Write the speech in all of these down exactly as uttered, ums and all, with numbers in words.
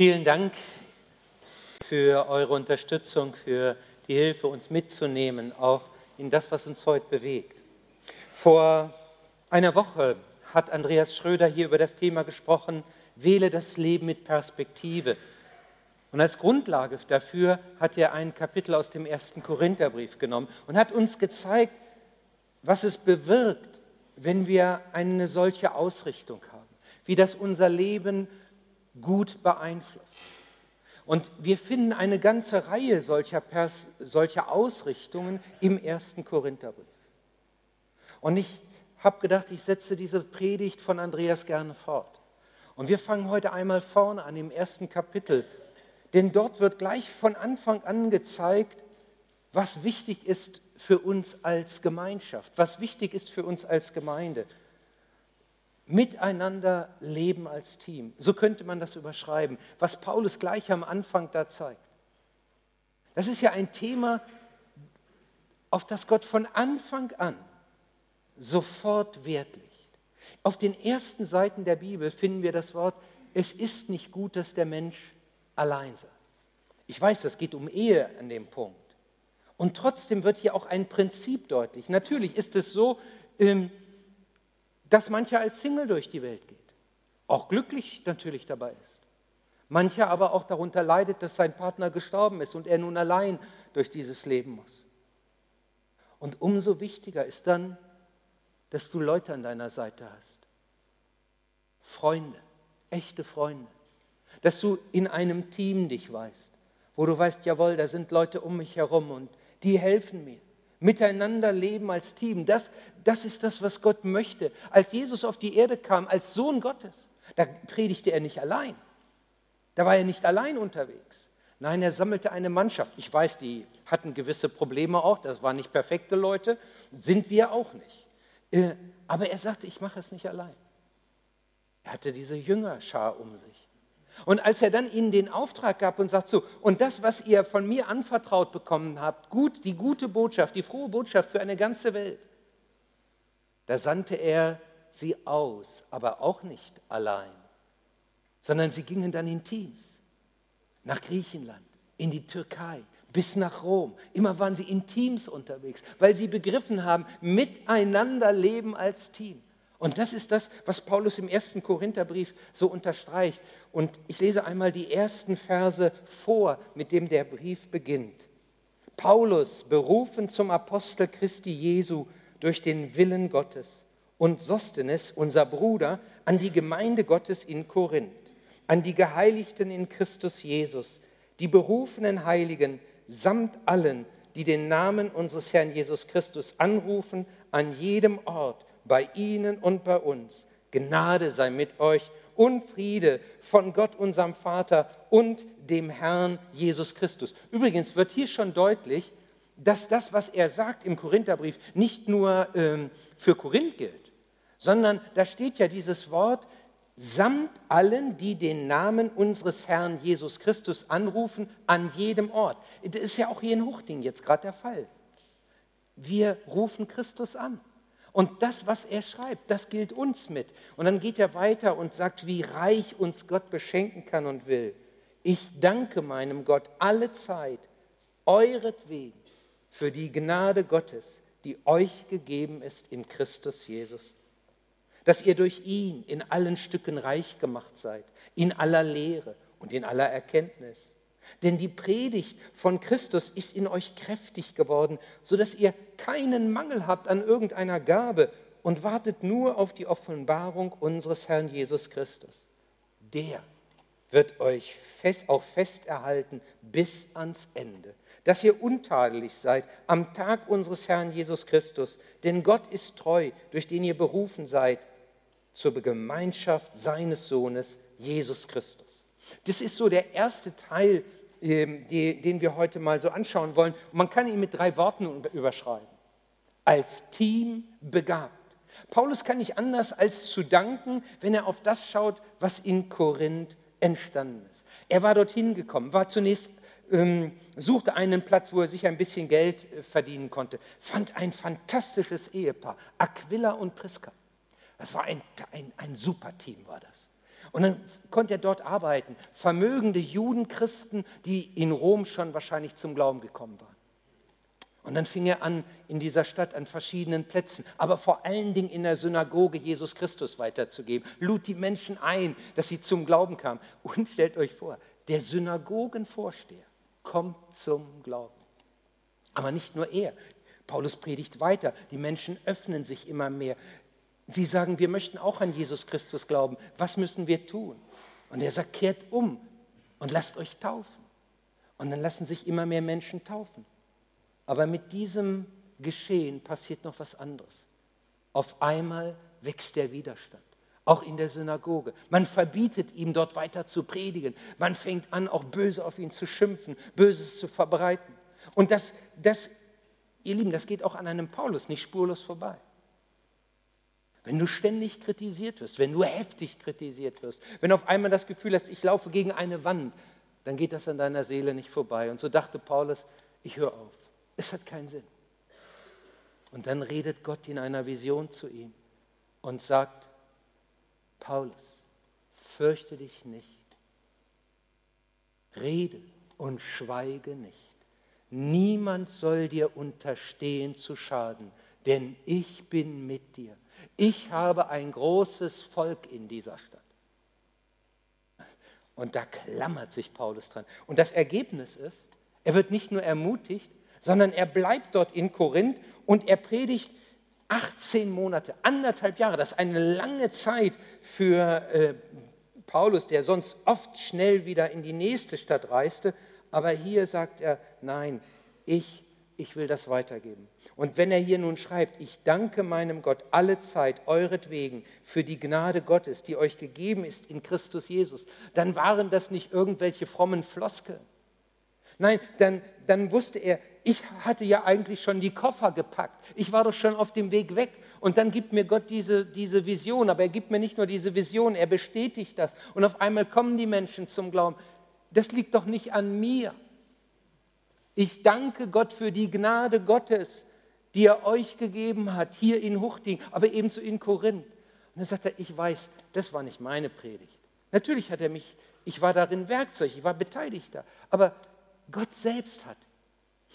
Vielen Dank für eure Unterstützung, für die Hilfe, uns mitzunehmen, auch in das, was uns heute bewegt. Vor einer Woche hat Andreas Schröder hier über das Thema gesprochen, wähle das Leben mit Perspektive. Und als Grundlage dafür hat er ein Kapitel aus dem ersten Korintherbrief genommen und hat uns gezeigt, was es bewirkt, wenn wir eine solche Ausrichtung haben, wie das unser Leben gut beeinflusst. Und wir finden eine ganze Reihe solcher, Pers- solcher Ausrichtungen im ersten Korintherbrief. Und ich habe gedacht, ich setze diese Predigt von Andreas gerne fort. Und wir fangen heute einmal vorne an, im ersten Kapitel. Denn dort wird gleich von Anfang an gezeigt, was wichtig ist für uns als Gemeinschaft, was wichtig ist für uns als Gemeinde. Miteinander leben als Team. So könnte man das überschreiben, was Paulus gleich am Anfang da zeigt. Das ist ja ein Thema, auf das Gott von Anfang an sofort Wert legt. Auf den ersten Seiten der Bibel finden wir das Wort, es ist nicht gut, dass der Mensch allein sei. Ich weiß, das geht um Ehe an dem Punkt. Und trotzdem wird hier auch ein Prinzip deutlich. Natürlich ist es so, ähm, dass mancher als Single durch die Welt geht, auch glücklich natürlich dabei ist. Mancher aber auch darunter leidet, dass sein Partner gestorben ist und er nun allein durch dieses Leben muss. Und umso wichtiger ist dann, dass du Leute an deiner Seite hast. Freunde, echte Freunde. Dass du in einem Team dich weißt, wo du weißt, jawohl, da sind Leute um mich herum und die helfen mir. Miteinander leben als Team, das, das ist das, was Gott möchte. Als Jesus auf die Erde kam, als Sohn Gottes, da predigte er nicht allein. Da war er nicht allein unterwegs. Nein, er sammelte eine Mannschaft. Ich weiß, die hatten gewisse Probleme auch, das waren nicht perfekte Leute, sind wir auch nicht. Aber er sagte, ich mache es nicht allein. Er hatte diese Jüngerschar um sich. Und als er dann ihnen den Auftrag gab und sagt so, und das, was ihr von mir anvertraut bekommen habt, gut, die gute Botschaft, die frohe Botschaft für eine ganze Welt, da sandte er sie aus, aber auch nicht allein, sondern sie gingen dann in Teams, nach Griechenland, in die Türkei, bis nach Rom. Immer waren sie in Teams unterwegs, weil sie begriffen haben, miteinander leben als Team. Und das ist das, was Paulus im ersten Korintherbrief so unterstreicht. Und ich lese einmal die ersten Verse vor, mit dem der Brief beginnt. Paulus, berufen zum Apostel Christi Jesu durch den Willen Gottes, und Sostenes, unser Bruder, an die Gemeinde Gottes in Korinth, an die Geheiligten in Christus Jesus, die berufenen Heiligen, samt allen, die den Namen unseres Herrn Jesus Christus anrufen, an jedem Ort, bei Ihnen und bei uns. Gnade sei mit euch und Friede von Gott, unserem Vater und dem Herrn Jesus Christus. Übrigens wird hier schon deutlich, dass das, was er sagt im Korintherbrief, nicht nur ähm, für Korinth gilt, sondern da steht ja dieses Wort, samt allen, die den Namen unseres Herrn Jesus Christus anrufen, an jedem Ort. Das ist ja auch hier in Huchting jetzt gerade der Fall. Wir rufen Christus an. Und das, was er schreibt, das gilt uns mit. Und dann geht er weiter und sagt, wie reich uns Gott beschenken kann und will. Ich danke meinem Gott alle Zeit, euretwegen, für die Gnade Gottes, die euch gegeben ist in Christus Jesus. Dass ihr durch ihn in allen Stücken reich gemacht seid, in aller Lehre und in aller Erkenntnis. Denn die Predigt von Christus ist in euch kräftig geworden, sodass ihr keinen Mangel habt an irgendeiner Gabe und wartet nur auf die Offenbarung unseres Herrn Jesus Christus. Der wird euch fest, auch fest erhalten bis ans Ende, dass ihr untadelig seid am Tag unseres Herrn Jesus Christus. Denn Gott ist treu, durch den ihr berufen seid zur Gemeinschaft seines Sohnes Jesus Christus. Das ist so der erste Teil, den wir heute mal so anschauen wollen. Man kann ihn mit drei Worten überschreiben. Als Team begabt. Paulus kann nicht anders als zu danken, wenn er auf das schaut, was in Korinth entstanden ist. Er war dorthin gekommen, war zunächst, ähm, suchte einen Platz, wo er sich ein bisschen Geld verdienen konnte, fand ein fantastisches Ehepaar, Aquila und Priska. Das war ein, ein, ein super Team, war das. Und dann konnte er dort arbeiten. Vermögende Juden, Christen, die in Rom schon wahrscheinlich zum Glauben gekommen waren. Und dann fing er an, in dieser Stadt an verschiedenen Plätzen, aber vor allen Dingen in der Synagoge Jesus Christus weiterzugeben. Lud die Menschen ein, dass sie zum Glauben kamen. Und stellt euch vor, der Synagogenvorsteher kommt zum Glauben. Aber nicht nur er. Paulus predigt weiter. Die Menschen öffnen sich immer mehr. Sie sagen, wir möchten auch an Jesus Christus glauben. Was müssen wir tun? Und er sagt, kehrt um und lasst euch taufen. Und dann lassen sich immer mehr Menschen taufen. Aber mit diesem Geschehen passiert noch was anderes. Auf einmal wächst der Widerstand, auch in der Synagoge. Man verbietet ihm, dort weiter zu predigen. Man fängt an, auch böse auf ihn zu schimpfen, Böses zu verbreiten. Und das, das, ihr Lieben, das geht auch an einem Paulus nicht spurlos vorbei. Wenn du ständig kritisiert wirst, wenn du heftig kritisiert wirst, wenn auf einmal das Gefühl hast, ich laufe gegen eine Wand, dann geht das an deiner Seele nicht vorbei. Und so dachte Paulus, ich höre auf. Es hat keinen Sinn. Und dann redet Gott in einer Vision zu ihm und sagt, Paulus, fürchte dich nicht, rede und schweige nicht. Niemand soll dir unterstehen zu schaden, denn ich bin mit dir. Ich habe ein großes Volk in dieser Stadt. Und da klammert sich Paulus dran. Und das Ergebnis ist, er wird nicht nur ermutigt, sondern er bleibt dort in Korinth und er predigt achtzehn Monate, anderthalb Jahre. Das ist eine lange Zeit für äh, Paulus, der sonst oft schnell wieder in die nächste Stadt reiste. Aber hier sagt er, nein, ich, ich will das weitergeben. Und wenn er hier nun schreibt, ich danke meinem Gott alle Zeit euretwegen für die Gnade Gottes, die euch gegeben ist in Christus Jesus, dann waren das nicht irgendwelche frommen Floskeln. Nein, dann, dann wusste er, ich hatte ja eigentlich schon die Koffer gepackt. Ich war doch schon auf dem Weg weg. Und dann gibt mir Gott diese, diese Vision. Aber er gibt mir nicht nur diese Vision, er bestätigt das. Und auf einmal kommen die Menschen zum Glauben. Das liegt doch nicht an mir. Ich danke Gott für die Gnade Gottes, die er euch gegeben hat, hier in Huchting, aber ebenso in Korinth. Und dann sagt er, ich weiß, das war nicht meine Predigt. Natürlich hat er mich, ich war darin Werkzeug, ich war beteiligt da. Aber Gott selbst hat.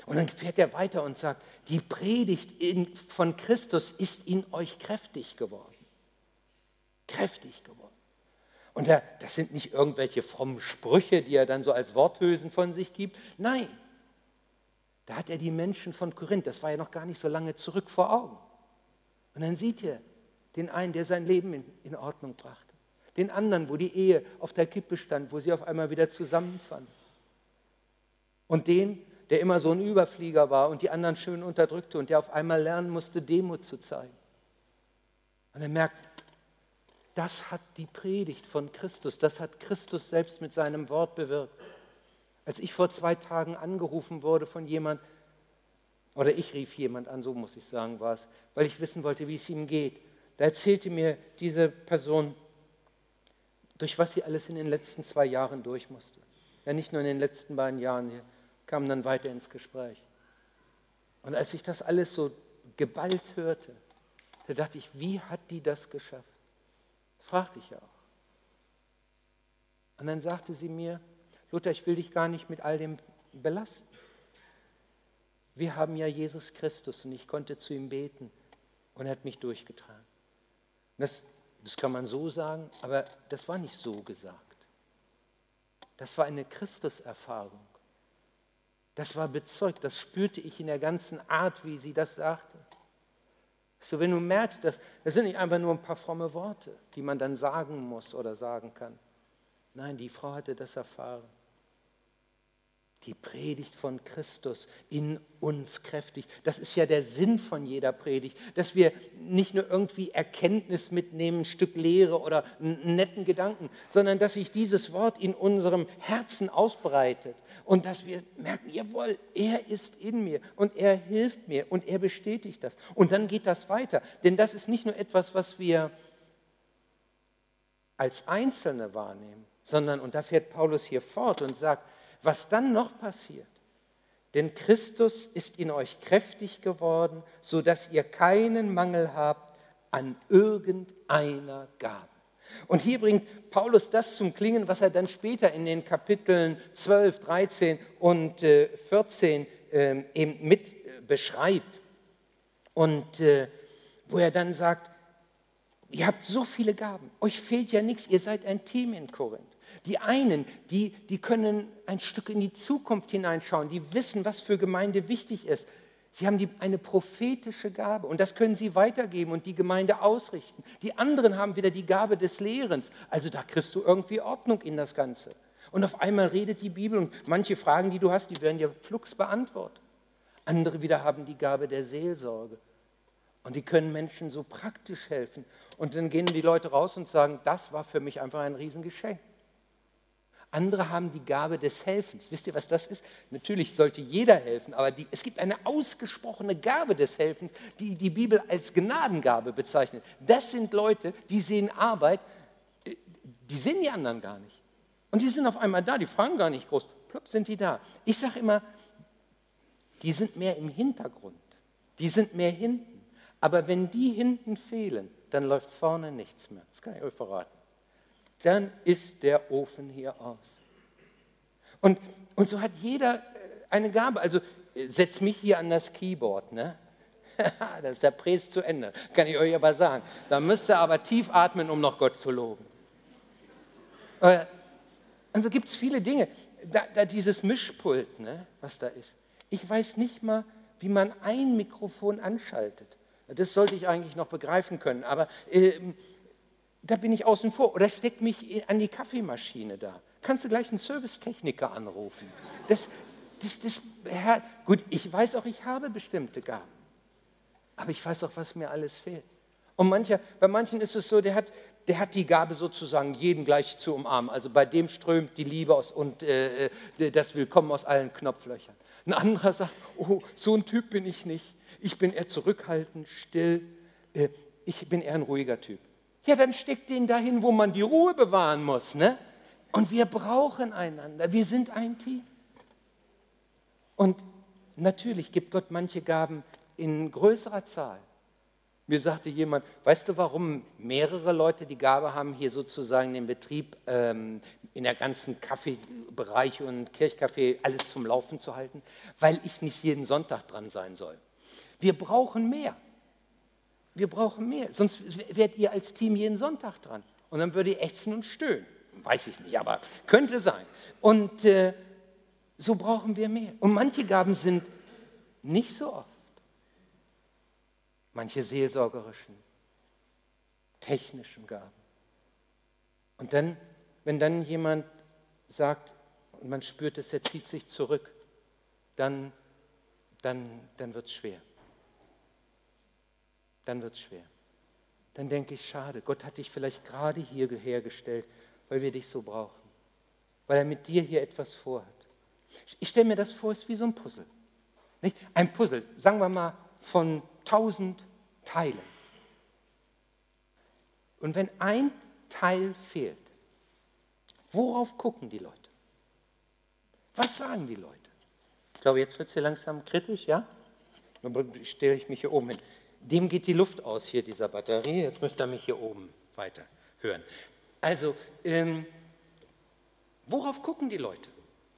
Und dann fährt er weiter und sagt, die Predigt in, von Christus ist in euch kräftig geworden. Kräftig geworden. Und er, das sind nicht irgendwelche frommen Sprüche, die er dann so als Worthülsen von sich gibt. Nein, da hat er die Menschen von Korinth, das war ja noch gar nicht so lange zurück, vor Augen. Und dann sieht er den einen, der sein Leben in, in Ordnung brachte. Den anderen, wo die Ehe auf der Kippe stand, wo sie auf einmal wieder zusammenfanden. Und den, der immer so ein Überflieger war und die anderen schön unterdrückte und der auf einmal lernen musste, Demut zu zeigen. Und er merkt, das hat die Predigt von Christus, das hat Christus selbst mit seinem Wort bewirkt. Als ich vor zwei Tagen angerufen wurde von jemand, oder ich rief jemand an, so muss ich sagen, war es, weil ich wissen wollte, wie es ihm geht. Da erzählte mir diese Person, durch was sie alles in den letzten zwei Jahren durch musste. Ja, nicht nur in den letzten beiden Jahren, wir kamen dann weiter ins Gespräch. Und als ich das alles so geballt hörte, da dachte ich, wie hat die das geschafft? Fragte ich ja auch. Und dann sagte sie mir, Luther, ich will dich gar nicht mit all dem belasten. Wir haben ja Jesus Christus und ich konnte zu ihm beten und er hat mich durchgetragen. Das, das kann man so sagen, aber das war nicht so gesagt. Das war eine Christuserfahrung. Das war bezeugt, das spürte ich in der ganzen Art, wie sie das sagte. So, wenn du merkst, das, das sind nicht einfach nur ein paar fromme Worte, die man dann sagen muss oder sagen kann. Nein, die Frau hatte das erfahren. Die Predigt von Christus in uns kräftig. Das ist ja der Sinn von jeder Predigt, dass wir nicht nur irgendwie Erkenntnis mitnehmen, ein Stück Lehre oder einen netten Gedanken, sondern dass sich dieses Wort in unserem Herzen ausbreitet und dass wir merken, jawohl, er ist in mir und er hilft mir und er bestätigt das. Und dann geht das weiter, denn das ist nicht nur etwas, was wir als Einzelne wahrnehmen, sondern, und da fährt Paulus hier fort und sagt, was dann noch passiert? Denn Christus ist in euch kräftig geworden, sodass ihr keinen Mangel habt an irgendeiner Gabe. Und hier bringt Paulus das zum Klingen, was er dann später in den Kapiteln zwölf, dreizehn und vierzehn ähm, eben mit äh, beschreibt. Und äh, wo er dann sagt, ihr habt so viele Gaben, euch fehlt ja nichts, ihr seid ein Team in Korinth. Die einen, die, die können ein Stück in die Zukunft hineinschauen, die wissen, was für Gemeinde wichtig ist. Sie haben die, eine prophetische Gabe und das können sie weitergeben und die Gemeinde ausrichten. Die anderen haben wieder die Gabe des Lehrens, also da kriegst du irgendwie Ordnung in das Ganze. Und auf einmal redet die Bibel und manche Fragen, die du hast, die werden ja flugs beantwortet. Andere wieder haben die Gabe der Seelsorge und die können Menschen so praktisch helfen. Und dann gehen die Leute raus und sagen, das war für mich einfach ein Riesengeschenk. Andere haben die Gabe des Helfens. Wisst ihr, was das ist? Natürlich sollte jeder helfen, aber die, es gibt eine ausgesprochene Gabe des Helfens, die die Bibel als Gnadengabe bezeichnet. Das sind Leute, die sehen Arbeit, die sehen die anderen gar nicht. Und die sind auf einmal da, die fragen gar nicht groß. Plopp, sind die da. Ich sage immer, die sind mehr im Hintergrund, die sind mehr hinten. Aber wenn die hinten fehlen, dann läuft vorne nichts mehr. Das kann ich euch verraten. Dann ist der Ofen hier aus. Und, und so hat jeder eine Gabe. Also setz mich hier an das Keyboard, ne? Das ist der Pres zu Ende, kann ich euch aber sagen. Da müsst ihr aber tief atmen, um noch Gott zu loben. Also gibt es viele Dinge. Da, da dieses Mischpult, ne, was da ist. Ich weiß nicht mal, wie man ein Mikrofon anschaltet. Das sollte ich eigentlich noch begreifen können, aber... Ähm, Da bin ich außen vor. Oder steck mich an die Kaffeemaschine da. Kannst du gleich einen Servicetechniker anrufen. Das, das, das, Herr, gut, ich weiß auch, ich habe bestimmte Gaben. Aber ich weiß auch, was mir alles fehlt. Und mancher, bei manchen ist es so, der hat, der hat die Gabe sozusagen, jeden gleich zu umarmen. Also bei dem strömt die Liebe aus und äh, das Willkommen aus allen Knopflöchern. Ein anderer sagt, oh, so ein Typ bin ich nicht. Ich bin eher zurückhaltend, still. Äh, ich bin eher ein ruhiger Typ. Ja, dann steckt den dahin, wo man die Ruhe bewahren muss, ne? Und wir brauchen einander. Wir sind ein Team. Und natürlich gibt Gott manche Gaben in größerer Zahl. Mir sagte jemand, weißt du, warum mehrere Leute die Gabe haben, hier sozusagen den Betrieb ähm, in der ganzen Kaffeebereich und Kirchkaffee alles zum Laufen zu halten? Weil ich nicht jeden Sonntag dran sein soll. Wir brauchen mehr. Wir brauchen mehr, sonst wärt ihr als Team jeden Sonntag dran. Und dann würde ihr ächzen und stöhnen. Weiß ich nicht, aber könnte sein. Und äh, so brauchen wir mehr. Und manche Gaben sind nicht so oft. Manche seelsorgerischen, technischen Gaben. Und dann, wenn dann jemand sagt, und man spürt es, er zieht sich zurück, dann, dann, dann wird es schwer. Dann wird es schwer. Dann denke ich, schade, Gott hat dich vielleicht gerade hier hergestellt, weil wir dich so brauchen. Weil er mit dir hier etwas vorhat. Ich stelle mir das vor, es ist wie so ein Puzzle. Nicht? Ein Puzzle, sagen wir mal, von tausend Teilen. Und wenn ein Teil fehlt, worauf gucken die Leute? Was sagen die Leute? Ich glaube, jetzt wird es hier langsam kritisch, ja? Dann stelle ich mich hier oben hin. Dem geht die Luft aus hier, dieser Batterie. Jetzt müsst ihr mich hier oben weiter hören. Also, ähm, worauf gucken die Leute?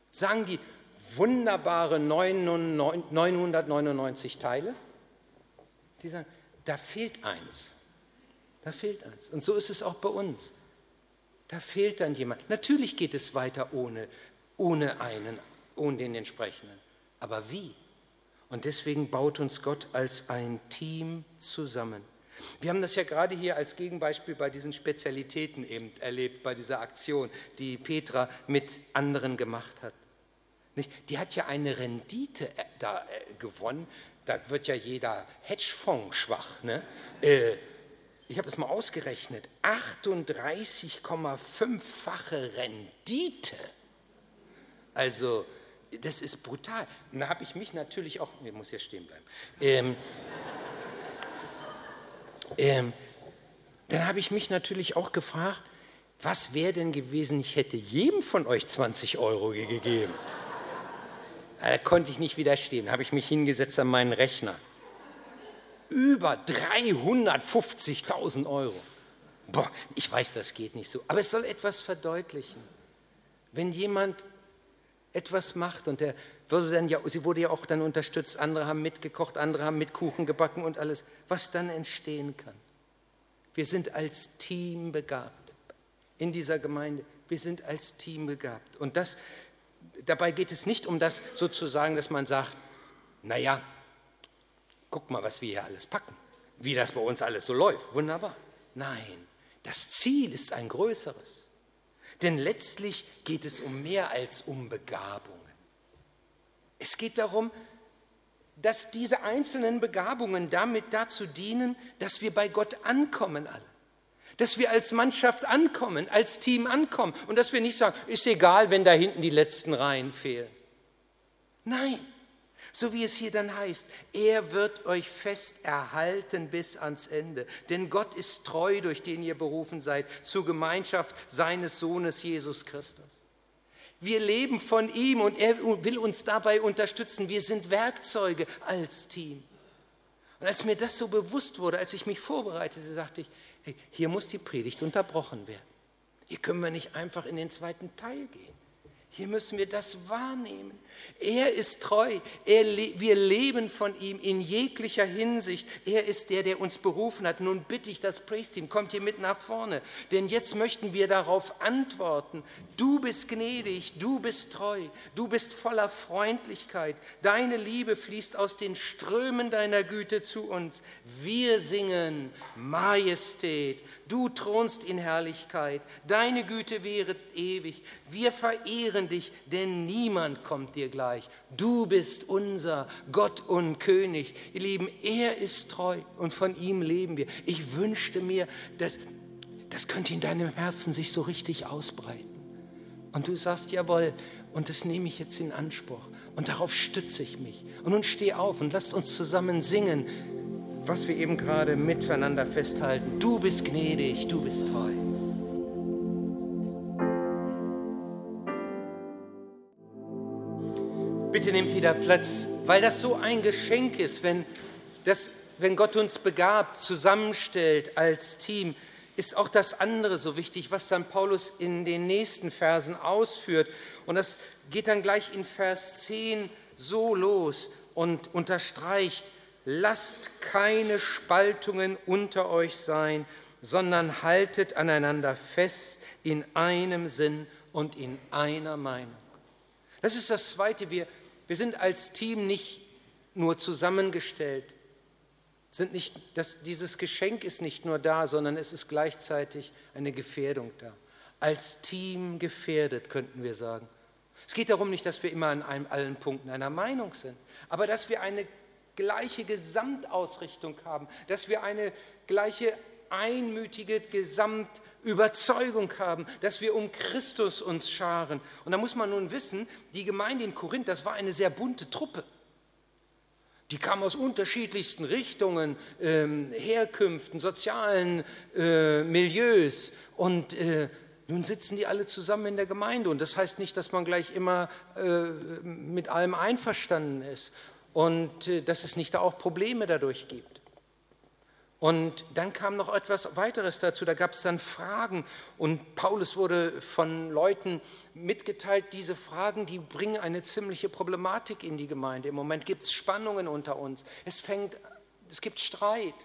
Sagen die wunderbare neunhundertneunundneunzig Teile? Die sagen, da fehlt eins. Da fehlt eins. Und so ist es auch bei uns. Da fehlt dann jemand. Natürlich geht es weiter ohne, ohne einen, ohne den entsprechenden. Aber wie? Und deswegen baut uns Gott als ein Team zusammen. Wir haben das ja gerade hier als Gegenbeispiel bei diesen Spezialitäten eben erlebt, bei dieser Aktion, die Petra mit anderen gemacht hat. Nicht? Die hat ja eine Rendite da gewonnen, da wird ja jeder Hedgefonds schwach. Ne? Ich habe es mal ausgerechnet, achtunddreißig Komma fünffache Rendite. Also... Das ist brutal. Und da habe ich mich natürlich auch... Ich muss hier stehen bleiben. Ähm, ähm, dann habe ich mich natürlich auch gefragt, was wäre denn gewesen, ich hätte jedem von euch zwanzig Euro gegeben. Da konnte ich nicht widerstehen. Da habe ich mich hingesetzt an meinen Rechner. Über dreihundertfünfzigtausend Euro. boah, ich weiß, das geht nicht so. Aber es soll etwas verdeutlichen. Wenn jemand etwas macht und der wurde dann ja, sie wurde ja auch dann unterstützt, andere haben mitgekocht, andere haben mit Kuchen gebacken und alles, was dann entstehen kann. Wir sind als Team begabt in dieser Gemeinde. Wir sind als Team begabt. Und das, dabei geht es nicht um das sozusagen, dass man sagt, naja, guck mal, was wir hier alles packen, wie das bei uns alles so läuft. Wunderbar. Nein, das Ziel ist ein größeres. Denn letztlich geht es um mehr als um Begabungen. Es geht darum, dass diese einzelnen Begabungen damit dazu dienen, dass wir bei Gott ankommen alle. Dass wir als Mannschaft ankommen, als Team ankommen. Und dass wir nicht sagen, ist egal, wenn da hinten die letzten Reihen fehlen. Nein, so wie es hier dann heißt, er wird euch fest erhalten bis ans Ende. Denn Gott ist treu, durch den ihr berufen seid, zur Gemeinschaft seines Sohnes Jesus Christus. Wir leben von ihm und er will uns dabei unterstützen. Wir sind Werkzeuge als Team. Und als mir das so bewusst wurde, als ich mich vorbereitete, sagte ich, hey, hier muss die Predigt unterbrochen werden. Hier können wir nicht einfach in den zweiten Teil gehen. Hier müssen wir das wahrnehmen. Er ist treu. Er le- wir leben von ihm in jeglicher Hinsicht. Er ist der, der uns berufen hat. Nun bitte ich das Priesteam, kommt hier mit nach vorne. Denn jetzt möchten wir darauf antworten. Du bist gnädig, du bist treu, du bist voller Freundlichkeit. Deine Liebe fließt aus den Strömen deiner Güte zu uns. Wir singen Majestät. Du thronst in Herrlichkeit. Deine Güte währet ewig. Wir verehren dich, denn niemand kommt dir gleich. Du bist unser Gott und König. Ihr Lieben, er ist treu und von ihm leben wir. Ich wünschte mir, dass, das könnte in deinem Herzen sich so richtig ausbreiten. Und du sagst, jawohl, und das nehme ich jetzt in Anspruch. Und darauf stütze ich mich. Und nun steh auf und lasst uns zusammen singen, was wir eben gerade miteinander festhalten. Du bist gnädig, du bist treu. Bitte nehmt wieder Platz, weil das so ein Geschenk ist, wenn, das, wenn Gott uns begabt, zusammenstellt als Team, ist auch das andere so wichtig, was dann Paulus in den nächsten Versen ausführt. Und das geht dann gleich in Vers zehn so los und unterstreicht, lasst keine Spaltungen unter euch sein, sondern haltet aneinander fest in einem Sinn und in einer Meinung. Das ist das Zweite, wir Wir sind als Team nicht nur zusammengestellt, sind nicht, das, dieses Geschenk ist nicht nur da, sondern es ist gleichzeitig eine Gefährdung da. Als Team gefährdet, könnten wir sagen. Es geht darum nicht, dass wir immer an einem, allen Punkten einer Meinung sind, aber dass wir eine gleiche Gesamtausrichtung haben, dass wir eine gleiche einmütige Gesamtüberzeugung haben, dass wir um Christus uns scharen. Und da muss man nun wissen, die Gemeinde in Korinth, das war eine sehr bunte Truppe. Die kam aus unterschiedlichsten Richtungen, ähm, Herkünften, sozialen äh, Milieus und äh, nun sitzen die alle zusammen in der Gemeinde und das heißt nicht, dass man gleich immer äh, mit allem einverstanden ist und äh, dass es nicht da auch Probleme dadurch gibt. Und dann kam noch etwas weiteres dazu, da gab es dann Fragen und Paulus wurde von Leuten mitgeteilt, diese Fragen, die bringen eine ziemliche Problematik in die Gemeinde. Im Moment gibt es Spannungen unter uns, es, fängt, es gibt Streit.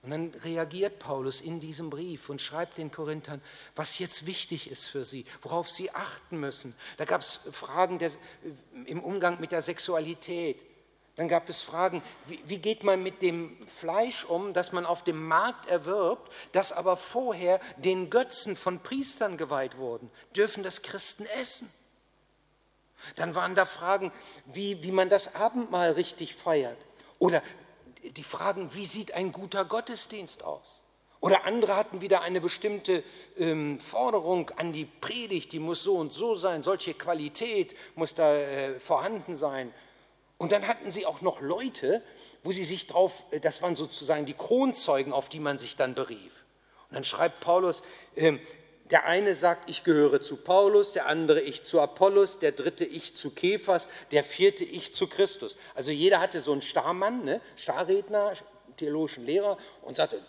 Und dann reagiert Paulus in diesem Brief und schreibt den Korinthern, was jetzt wichtig ist für sie, worauf sie achten müssen. Da gab es Fragen der, im Umgang mit der Sexualität. Dann gab es Fragen, wie, wie geht man mit dem Fleisch um, das man auf dem Markt erwirbt, das aber vorher den Götzen von Priestern geweiht wurden? Dürfen das Christen essen? Dann waren da Fragen, wie, wie man das Abendmahl richtig feiert. Oder die Fragen, wie sieht ein guter Gottesdienst aus? Oder andere hatten wieder eine bestimmte ähm, Forderung an die Predigt, die muss so und so sein, solche Qualität muss da äh, vorhanden sein. Und dann hatten sie auch noch Leute, wo sie sich drauf, das waren sozusagen die Kronzeugen, auf die man sich dann berief. Und dann schreibt Paulus, äh, der eine sagt, ich gehöre zu Paulus, der andere ich zu Apollos, der dritte ich zu Kephas, der vierte ich zu Christus. Also jeder hatte so einen Starrmann, ne? Starrredner, theologischen Lehrer und sagte,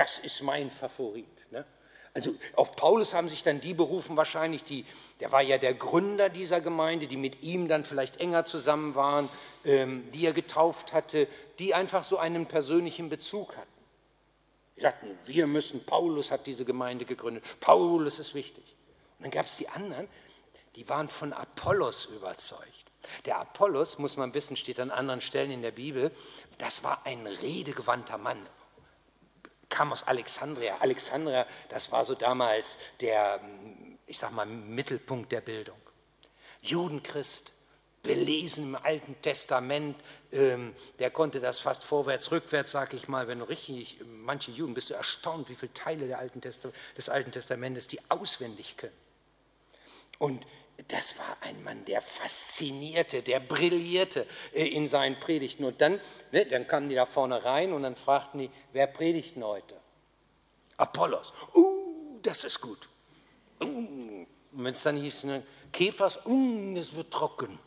das ist mein Favorit. Ne? Also auf Paulus haben sich dann die berufen wahrscheinlich, die, der war ja der Gründer dieser Gemeinde, die mit ihm dann vielleicht enger zusammen waren, ähm, die er getauft hatte, die einfach so einen persönlichen Bezug hatten. Die sagten, wir müssen, Paulus hat diese Gemeinde gegründet, Paulus ist wichtig. Und dann gab es die anderen, die waren von Apollos überzeugt. Der Apollos, muss man wissen, steht an anderen Stellen in der Bibel, das war ein redegewandter Mann. Kam aus Alexandria. Alexandria, das war so damals der, ich sag mal, Mittelpunkt der Bildung. Judenchrist, belesen im Alten Testament, ähm, der konnte das fast vorwärts, rückwärts, sag ich mal, wenn du richtig, manche Juden, bist du erstaunt, wie viele Teile der Alten Testa- des Alten Testamentes die auswendig können. Und das war ein Mann, der faszinierte, der brillierte in seinen Predigten. Und dann, ne, dann kamen die da vorne rein und dann fragten die, wer predigt denn heute? Apollos. Uh, das ist gut. Uh, wenn es dann hieß, ne, Kephas, uh, das wird trocken.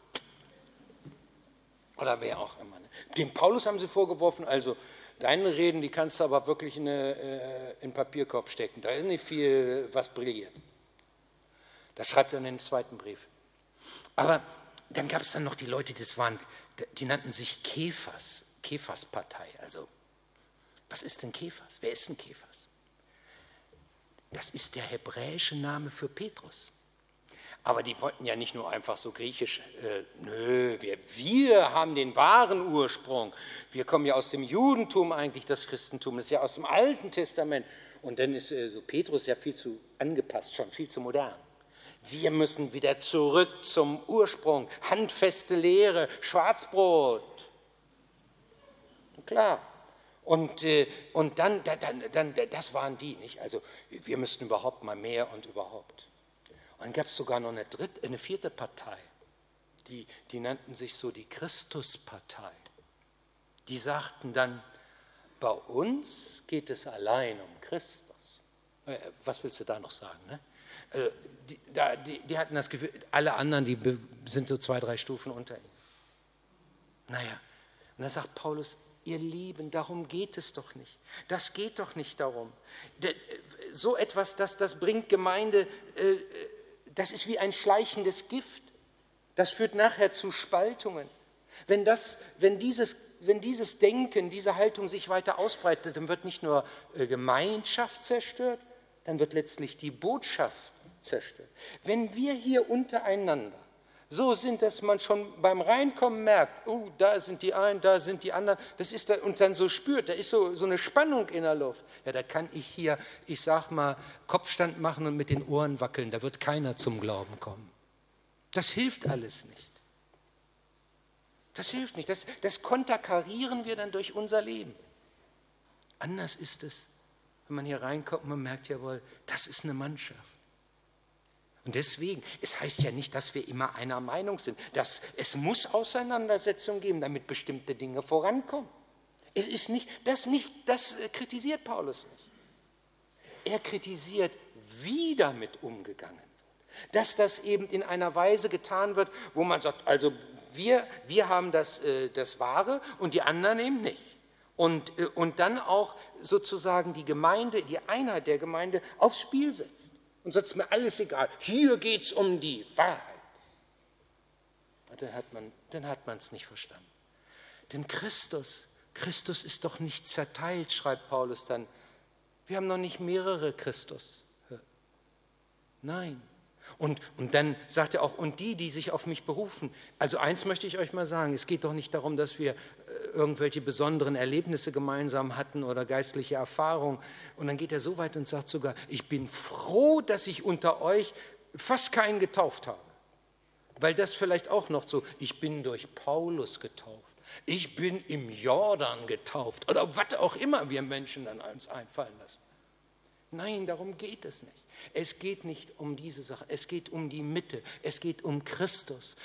Oder wer auch immer. Ne? Dem Paulus haben sie vorgeworfen, also deine Reden, die kannst du aber wirklich in den äh, Papierkorb stecken. Da ist nicht viel, was brilliert. Das schreibt er in dem zweiten Brief. Aber dann gab es dann noch die Leute, das waren, die nannten sich Kephas, Kephas-Partei. Also, was ist denn Kephas? Wer ist denn Kephas? Das ist der hebräische Name für Petrus. Aber die wollten ja nicht nur einfach so griechisch, äh, nö, wir, wir haben den wahren Ursprung. Wir kommen ja aus dem Judentum eigentlich, das Christentum, das ist ja aus dem Alten Testament. Und dann ist äh, so Petrus ja viel zu angepasst, schon viel zu modern. Wir müssen wieder zurück zum Ursprung, handfeste Lehre, Schwarzbrot. Klar. Und, und dann, dann, dann, das waren die, nicht? Also wir müssten überhaupt mal mehr und überhaupt. Und dann gab es sogar noch eine, dritte, eine vierte Partei, die, die nannten sich so die Christuspartei. Die sagten dann, bei uns geht es allein um Christus. Was willst du da noch sagen, ne? Die, die, die hatten das Gefühl, alle anderen, die sind so zwei, drei Stufen unter ihnen. Naja, und da sagt Paulus, ihr Lieben, darum geht es doch nicht. Das geht doch nicht darum. So etwas, das, das bringt Gemeinde, das ist wie ein schleichendes Gift. Das führt nachher zu Spaltungen. Wenn, das, wenn, dieses, wenn dieses Denken, diese Haltung sich weiter ausbreitet, dann wird nicht nur Gemeinschaft zerstört, dann wird letztlich die Botschaft zerstört. Wenn wir hier untereinander so sind, dass man schon beim Reinkommen merkt, oh, da sind die einen, da sind die anderen, das ist da, und dann so spürt, da ist so, so eine Spannung in der Luft. Ja, da kann ich hier, ich sag mal, Kopfstand machen und mit den Ohren wackeln, da wird keiner zum Glauben kommen. Das hilft alles nicht. Das hilft nicht, das, das konterkarieren wir dann durch unser Leben. Anders ist es, wenn man hier reinkommt, man merkt jawohl, das ist eine Mannschaft. Und deswegen, es heißt ja nicht, dass wir immer einer Meinung sind. Das, es muss Auseinandersetzungen geben, damit bestimmte Dinge vorankommen. Es ist nicht, das nicht, das kritisiert Paulus nicht. Er kritisiert, wie damit umgegangen wird. Dass das eben in einer Weise getan wird, wo man sagt, also wir, wir haben das, das Wahre und die anderen eben nicht. Und, und dann auch sozusagen die Gemeinde, die Einheit der Gemeinde aufs Spiel setzt. Und sonst ist mir alles egal. Hier geht es um die Wahrheit. Dann hat man, dann hat man es nicht verstanden. Denn Christus, Christus ist doch nicht zerteilt, schreibt Paulus dann. Wir haben noch nicht mehrere Christus. Nein. Und, und dann sagt er auch, und die, die sich auf mich berufen. Also eins möchte ich euch mal sagen, es geht doch nicht darum, dass wir irgendwelche besonderen Erlebnisse gemeinsam hatten oder geistliche Erfahrungen. Und dann geht er so weit und sagt sogar, ich bin froh, dass ich unter euch fast keinen getauft habe. Weil das vielleicht auch noch so, ich bin durch Paulus getauft, ich bin im Jordan getauft oder was auch immer wir Menschen dann uns einfallen lassen. Nein, darum geht es nicht. Es geht nicht um diese Sache, es geht um die Mitte, es geht um Christus.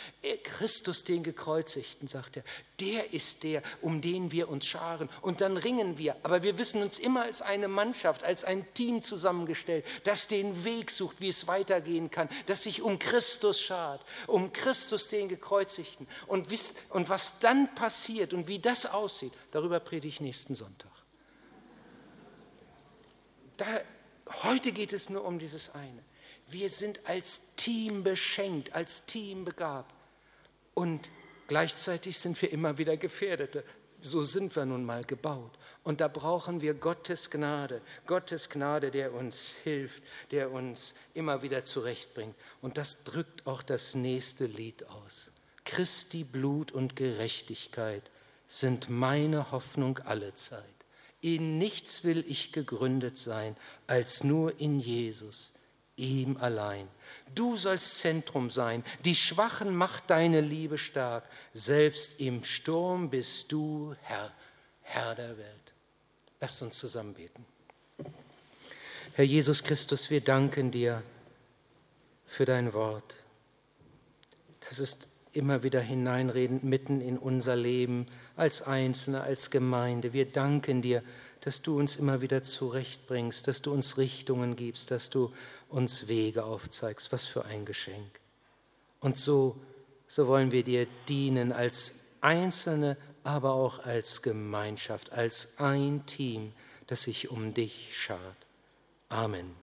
Christus, den Gekreuzigten, sagt er, der ist der, um den wir uns scharen. Und dann ringen wir, aber wir wissen uns immer als eine Mannschaft, als ein Team zusammengestellt, das den Weg sucht, wie es weitergehen kann, das sich um Christus schart, um Christus, den Gekreuzigten. Und was dann passiert und wie das aussieht, darüber predige ich nächsten Sonntag. da, heute geht es nur um dieses eine. Wir sind als Team beschenkt, als Team begabt. Und gleichzeitig sind wir immer wieder Gefährdete. So sind wir nun mal gebaut. Und da brauchen wir Gottes Gnade. Gottes Gnade, der uns hilft, der uns immer wieder zurechtbringt. Und das drückt auch das nächste Lied aus. Christi Blut und Gerechtigkeit sind meine Hoffnung allezeit. In nichts will ich gegründet sein, als nur in Jesus, ihm allein. Du sollst Zentrum sein, die Schwachen macht deine Liebe stark. Selbst im Sturm bist du Herr, Herr der Welt. Lasst uns zusammen beten. Herr Jesus Christus, wir danken dir für dein Wort. Das ist immer wieder hineinredend, mitten in unser Leben, als Einzelne, als Gemeinde. Wir danken dir, dass du uns immer wieder zurechtbringst, dass du uns Richtungen gibst, dass du uns Wege aufzeigst. Was für ein Geschenk. Und so, so wollen wir dir dienen, als Einzelne, aber auch als Gemeinschaft, als ein Team, das sich um dich schart. Amen.